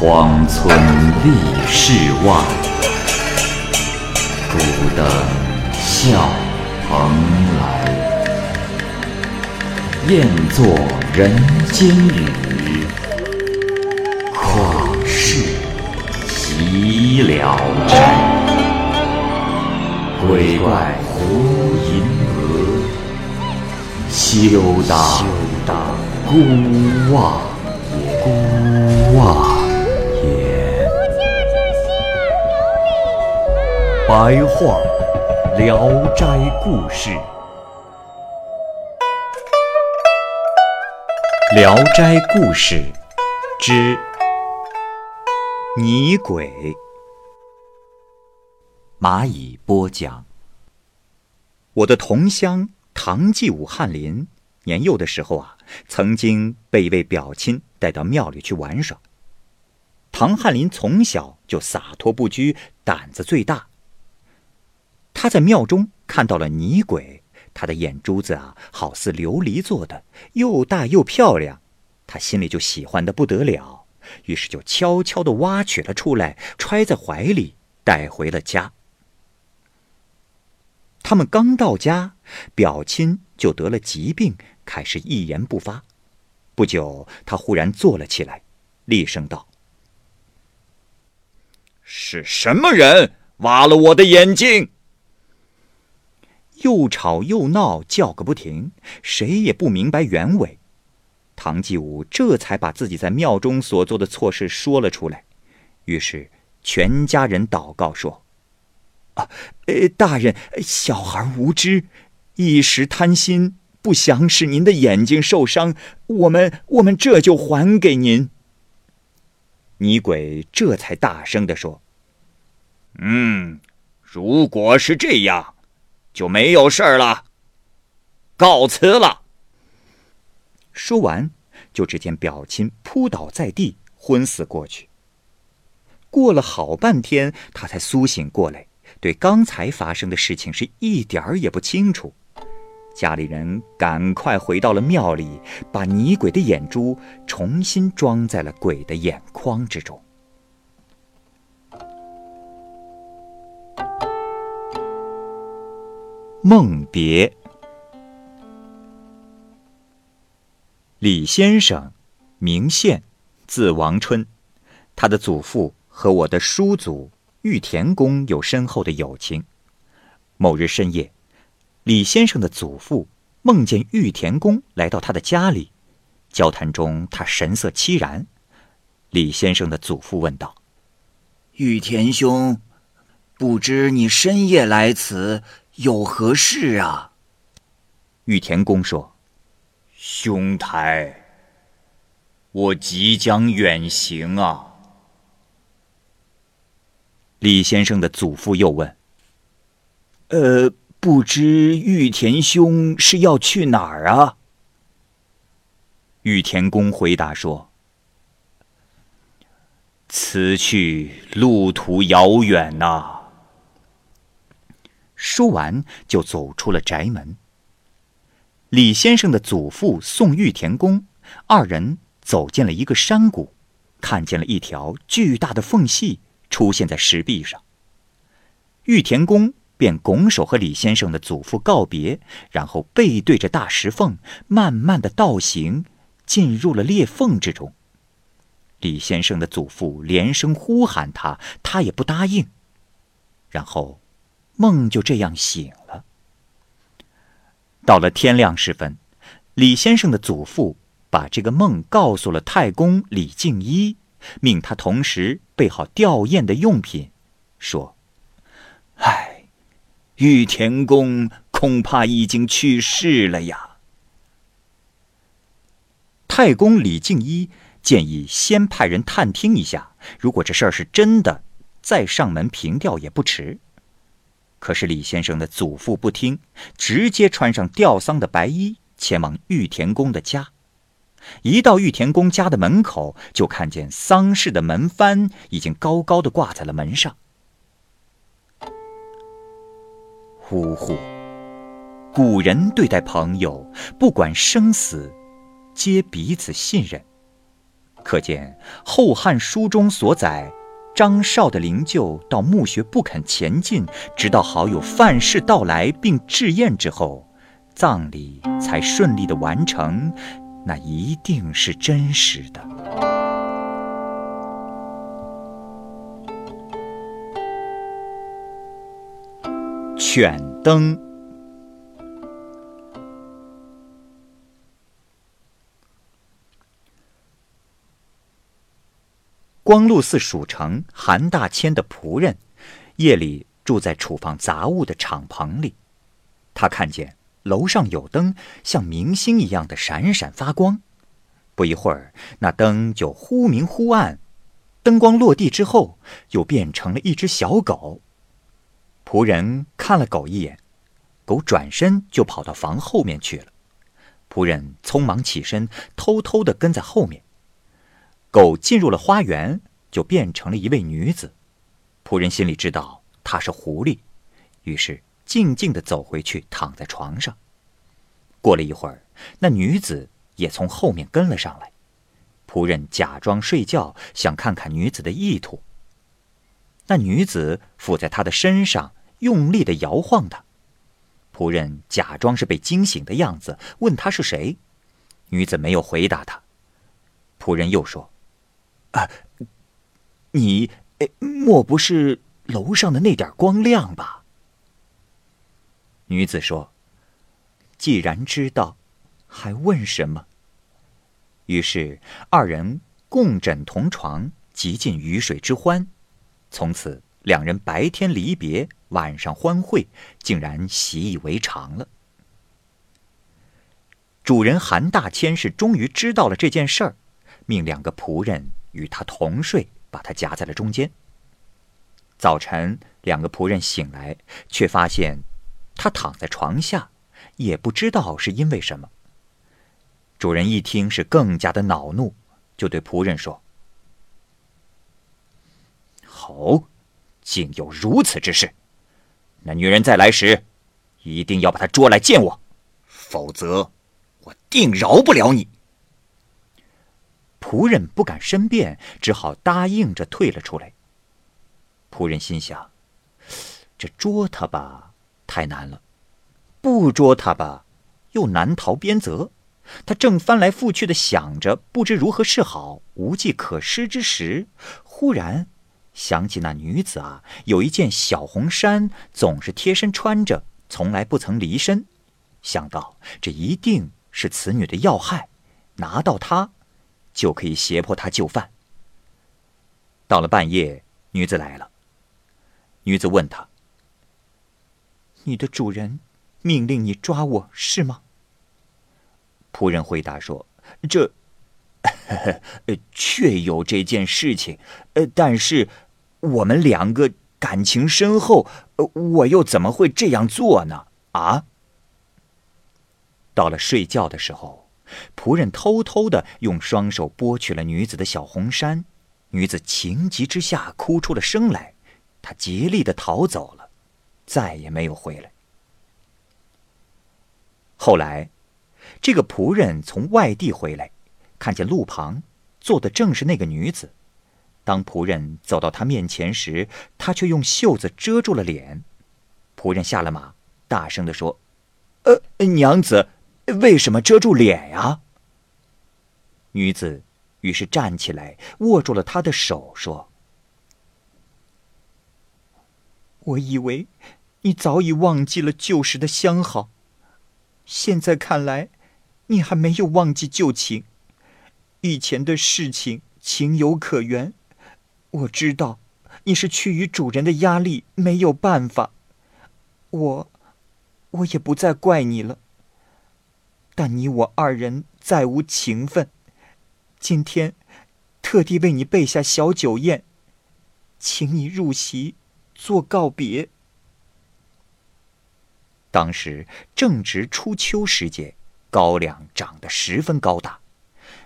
荒村立世外，孤灯笑蓬莱。雁作人间语，旷世岂了斋。鬼怪胡银娥，休当孤望。白话聊斋故事，《聊斋故事》之泥鬼，蚂蚁播讲。我的同乡唐继武翰林，年幼的时候曾经被一位表亲带到庙里去玩耍。唐翰林从小就洒脱不拘，胆子最大。他在庙中看到了泥鬼，他的眼珠子好似琉璃做的，又大又漂亮，他心里就喜欢得不得了，于是就悄悄地挖取了出来，揣在怀里带回了家。他们刚到家，表亲就得了疾病，开始一言不发。不久，他忽然坐了起来，厉声道：“是什么人挖了我的眼睛？”又吵又闹，叫个不停，谁也不明白原委。唐继武这才把自己在庙中所做的错事说了出来，于是全家人祷告说：“大人，小孩无知，一时贪心，不想使您的眼睛受伤，我们这就还给您。”泥鬼这才大声地说：“如果是这样，就没有事了，告辞了。”说完，就只见表亲扑倒在地，昏死过去。过了好半天，他才苏醒过来，对刚才发生的事情是一点儿也不清楚。家里人赶快回到了庙里，把泥鬼的眼珠重新装在了鬼的眼眶之中。梦别。李先生名宪，字王春，他的祖父和我的叔祖玉田公有深厚的友情。某日深夜，李先生的祖父梦见玉田公来到他的家里，交谈中他神色凄然。李先生的祖父问道：“玉田兄，不知你深夜来此有何事啊？”玉田公说：“兄台，我即将远行啊。”李先生的祖父又问：“不知玉田兄是要去哪儿啊？”玉田公回答说：“此去路途遥远啊。”说完就走出了宅门。李先生的祖父送玉田公，二人走进了一个山谷，看见了一条巨大的缝隙出现在石壁上。玉田公便拱手和李先生的祖父告别，然后背对着大石缝，慢慢的倒行，进入了裂缝之中。李先生的祖父连声呼喊他，他也不答应，然后梦就这样醒了。到了天亮时分，李先生的祖父把这个梦告诉了太公李敬一，命他同时备好吊唁的用品，说：“玉田公恐怕已经去世了呀。”太公李敬一建议先派人探听一下，如果这事儿是真的，再上门凭吊也不迟。可是李先生的祖父不听，直接穿上吊丧的白衣，前往玉田公的家。一到玉田公家的门口，就看见丧事的门幡已经高高的挂在了门上。呼呼，古人对待朋友，不管生死，皆彼此信任。可见后汉书中所载张绍的灵柩到墓穴不肯前进，直到好友范氏到来并致宴之后，葬礼才顺利的完成，那一定是真实的。犬灯。光禄寺蜀丞韩大千的仆人夜里住在储放杂物的敞篷里，他看见楼上有灯像明星一样的闪闪发光，不一会儿那灯就忽明忽暗，灯光落地之后又变成了一只小狗。仆人看了狗一眼，狗转身就跑到房后面去了。仆人匆忙起身，偷偷地跟在后面。狗进入了花园，就变成了一位女子。仆人心里知道她是狐狸，于是静静地走回去，躺在床上。过了一会儿，那女子也从后面跟了上来。仆人假装睡觉，想看看女子的意图。那女子伏在他的身上，用力地摇晃他。仆人假装是被惊醒的样子，问他是谁。女子没有回答他。仆人又说：“啊，你莫不是楼上的那点光亮吧？”女子说：“既然知道，还问什么？”于是二人共枕同床，极尽鱼水之欢。从此两人白天离别，晚上欢会，竟然习以为常了。主人韩大千是终于知道了这件事儿，命两个仆人与他同睡，把他夹在了中间。早晨，两个仆人醒来，却发现他躺在床下，也不知道是因为什么。主人一听是更加的恼怒，就对仆人说：“好，竟有如此之事！那女人再来时，一定要把她捉来见我，否则我定饶不了你。”仆人不敢申辩，只好答应着退了出来。仆人心想：这捉她吧太难了，不捉他吧又难逃鞭责。他正翻来覆去地想着，不知如何是好，无计可施之时，忽然想起那女子啊，有一件小红衫总是贴身穿着，从来不曾离身。想到这一定是此女的要害，拿到她就可以胁迫她就范。到了半夜，女子来了。女子问他：“你的主人命令你抓我是吗？”仆人回答说：“这确有这件事情，但是我们两个感情深厚，我又怎么会这样做呢？”啊！到了睡觉的时候，仆人偷偷地用双手剥取了女子的小红衫，女子情急之下哭出了声来，她竭力地逃走了，再也没有回来。后来，这个仆人从外地回来，看见路旁坐的正是那个女子。当仆人走到她面前时，她却用袖子遮住了脸。仆人下了马，大声地说：“娘子，为什么遮住脸呀？”女子于是站起来，握住了他的手，说：“我以为你早已忘记了旧时的相好，现在看来你还没有忘记旧情，以前的事情情有可原。我知道你是趋于主人的压力，没有办法，我也不再怪你了。但你我二人再无情分，今天特地为你备下小酒宴，请你入席做告别。”当时正值初秋时节，高粱长得十分高大，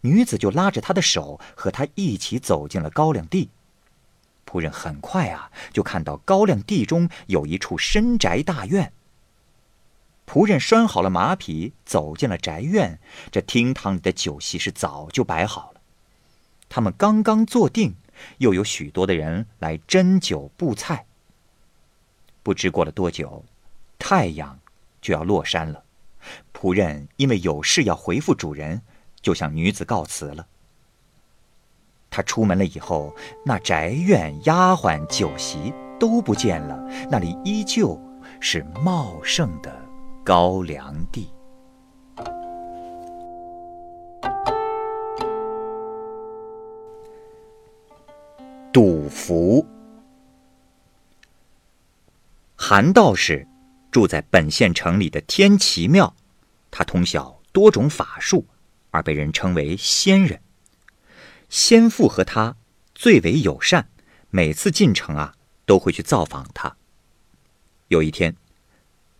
女子就拉着他的手，和他一起走进了高粱地。仆人很快就看到高粱地中有一处深宅大院。仆人拴好了马匹，走进了宅院。这厅堂里的酒席是早就摆好了，他们刚刚坐定，又有许多的人来斟酒布菜。不知过了多久，太阳就要落山了。仆人因为有事要回复主人，就向女子告辞了。他出门了以后，那宅院、丫鬟、酒席都不见了，那里依旧是茂盛的高粱地。杜甫。韩道士住在本县城里的天齐庙，他通晓多种法术，而被人称为仙人。先父和他最为友善，每次进城都会去造访他。有一天，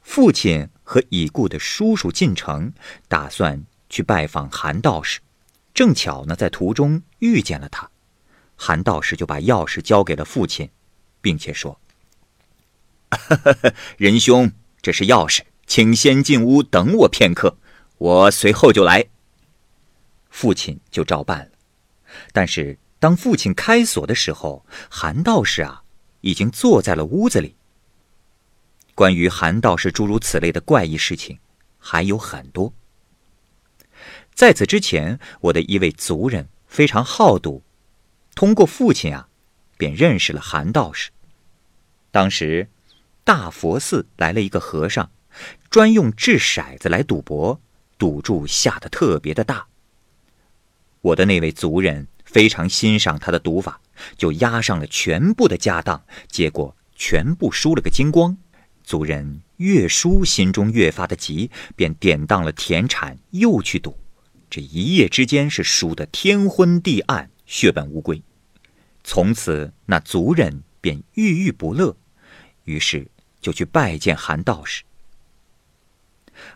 父亲和已故的叔叔进城，打算去拜访韩道士，正巧在途中遇见了他。韩道士就把钥匙交给了父亲，并且说：仁兄，这是钥匙，请先进屋等我片刻，我随后就来。父亲就照办了。但是当父亲开锁的时候，韩道士已经坐在了屋子里。关于韩道士诸如此类的怪异事情还有很多。在此之前，我的一位族人非常好赌，通过父亲便认识了韩道士。当时大佛寺来了一个和尚，专用掷骰子来赌博，赌注下得特别的大。我的那位族人非常欣赏他的赌法，就押上了全部的家当，结果全部输了个精光。族人越输心中越发的急，便典当了田产又去赌，这一夜之间是输得天昏地暗，血本无归。从此那族人便郁郁不乐，于是就去拜见韩道士。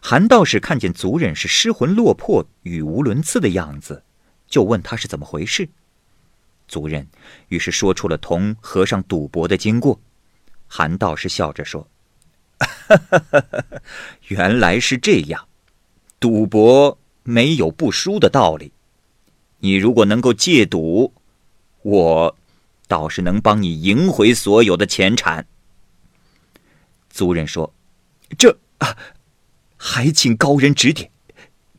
韩道士看见族人是失魂落魄、语无伦次的样子，就问他是怎么回事。族人于是说出了同和尚赌博的经过。韩道士笑着说：原来是这样，赌博没有不输的道理，你如果能够戒赌，我倒是能帮你赢回所有的钱产。族人说：这还请高人指点，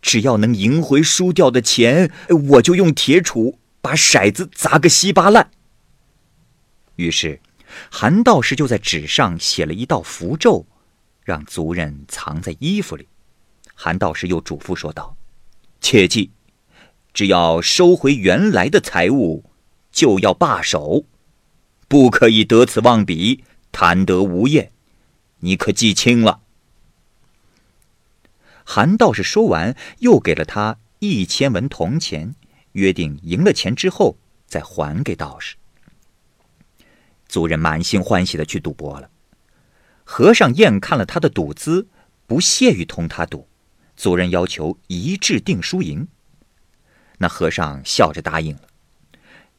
只要能赢回输掉的钱，我就用铁杵把骰子砸个稀巴烂。于是韩道士就在纸上写了一道符咒，让族人藏在衣服里。韩道士又嘱咐说道：切记，只要收回原来的财物，就要罢手，不可以得此忘彼，贪得无厌，你可记清了。韩道士说完，又给了他1000文铜钱，约定赢了钱之后再还给道士。族人满心欢喜地去赌博了。和尚验看了他的赌资，不屑于同他赌，族人要求一致定输赢。那和尚笑着答应了。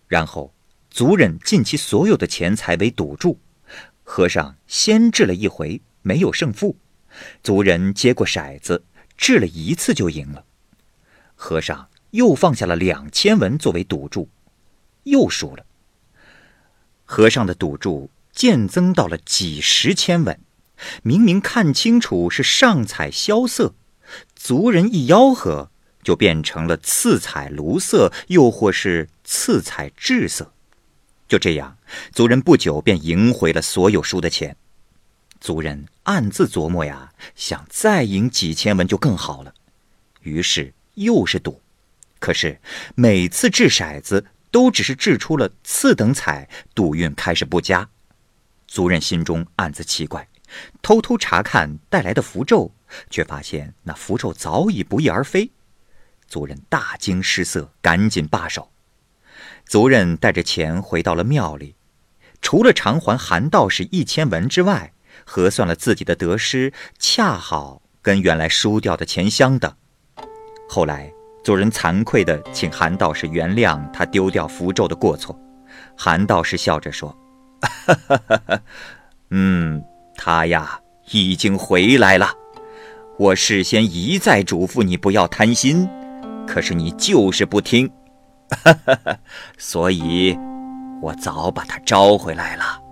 然后族人尽其所有的钱财为赌注，和尚先掷了一回，没有胜负。族人接过骰子，掷了一次就赢了。和尚又放下了2000文作为赌注，又输了。和尚的赌注渐增到了几十千文，明明看清楚是上彩萧瑟，族人一吆喝就变成了次彩卢色，又或是次彩滞色。就这样，族人不久便赢回了所有输的钱。族人暗自琢磨想再赢几千文就更好了，于是又是赌。可是每次掷骰子都只是掷出了次等彩，赌运开始不佳。族人心中暗自奇怪，偷偷查看带来的符咒，却发现那符咒早已不翼而飞。族人大惊失色，赶紧罢手。族人带着钱回到了庙里，除了偿还韩道士1000文之外，核算了自己的得失，恰好跟原来输掉的钱相等。后来族人惭愧地请韩道士原谅他丢掉符咒的过错。韩道士笑着说：他已经回来了，我事先一再嘱咐你不要贪心，可是你就是不听，所以我早把他招回来了。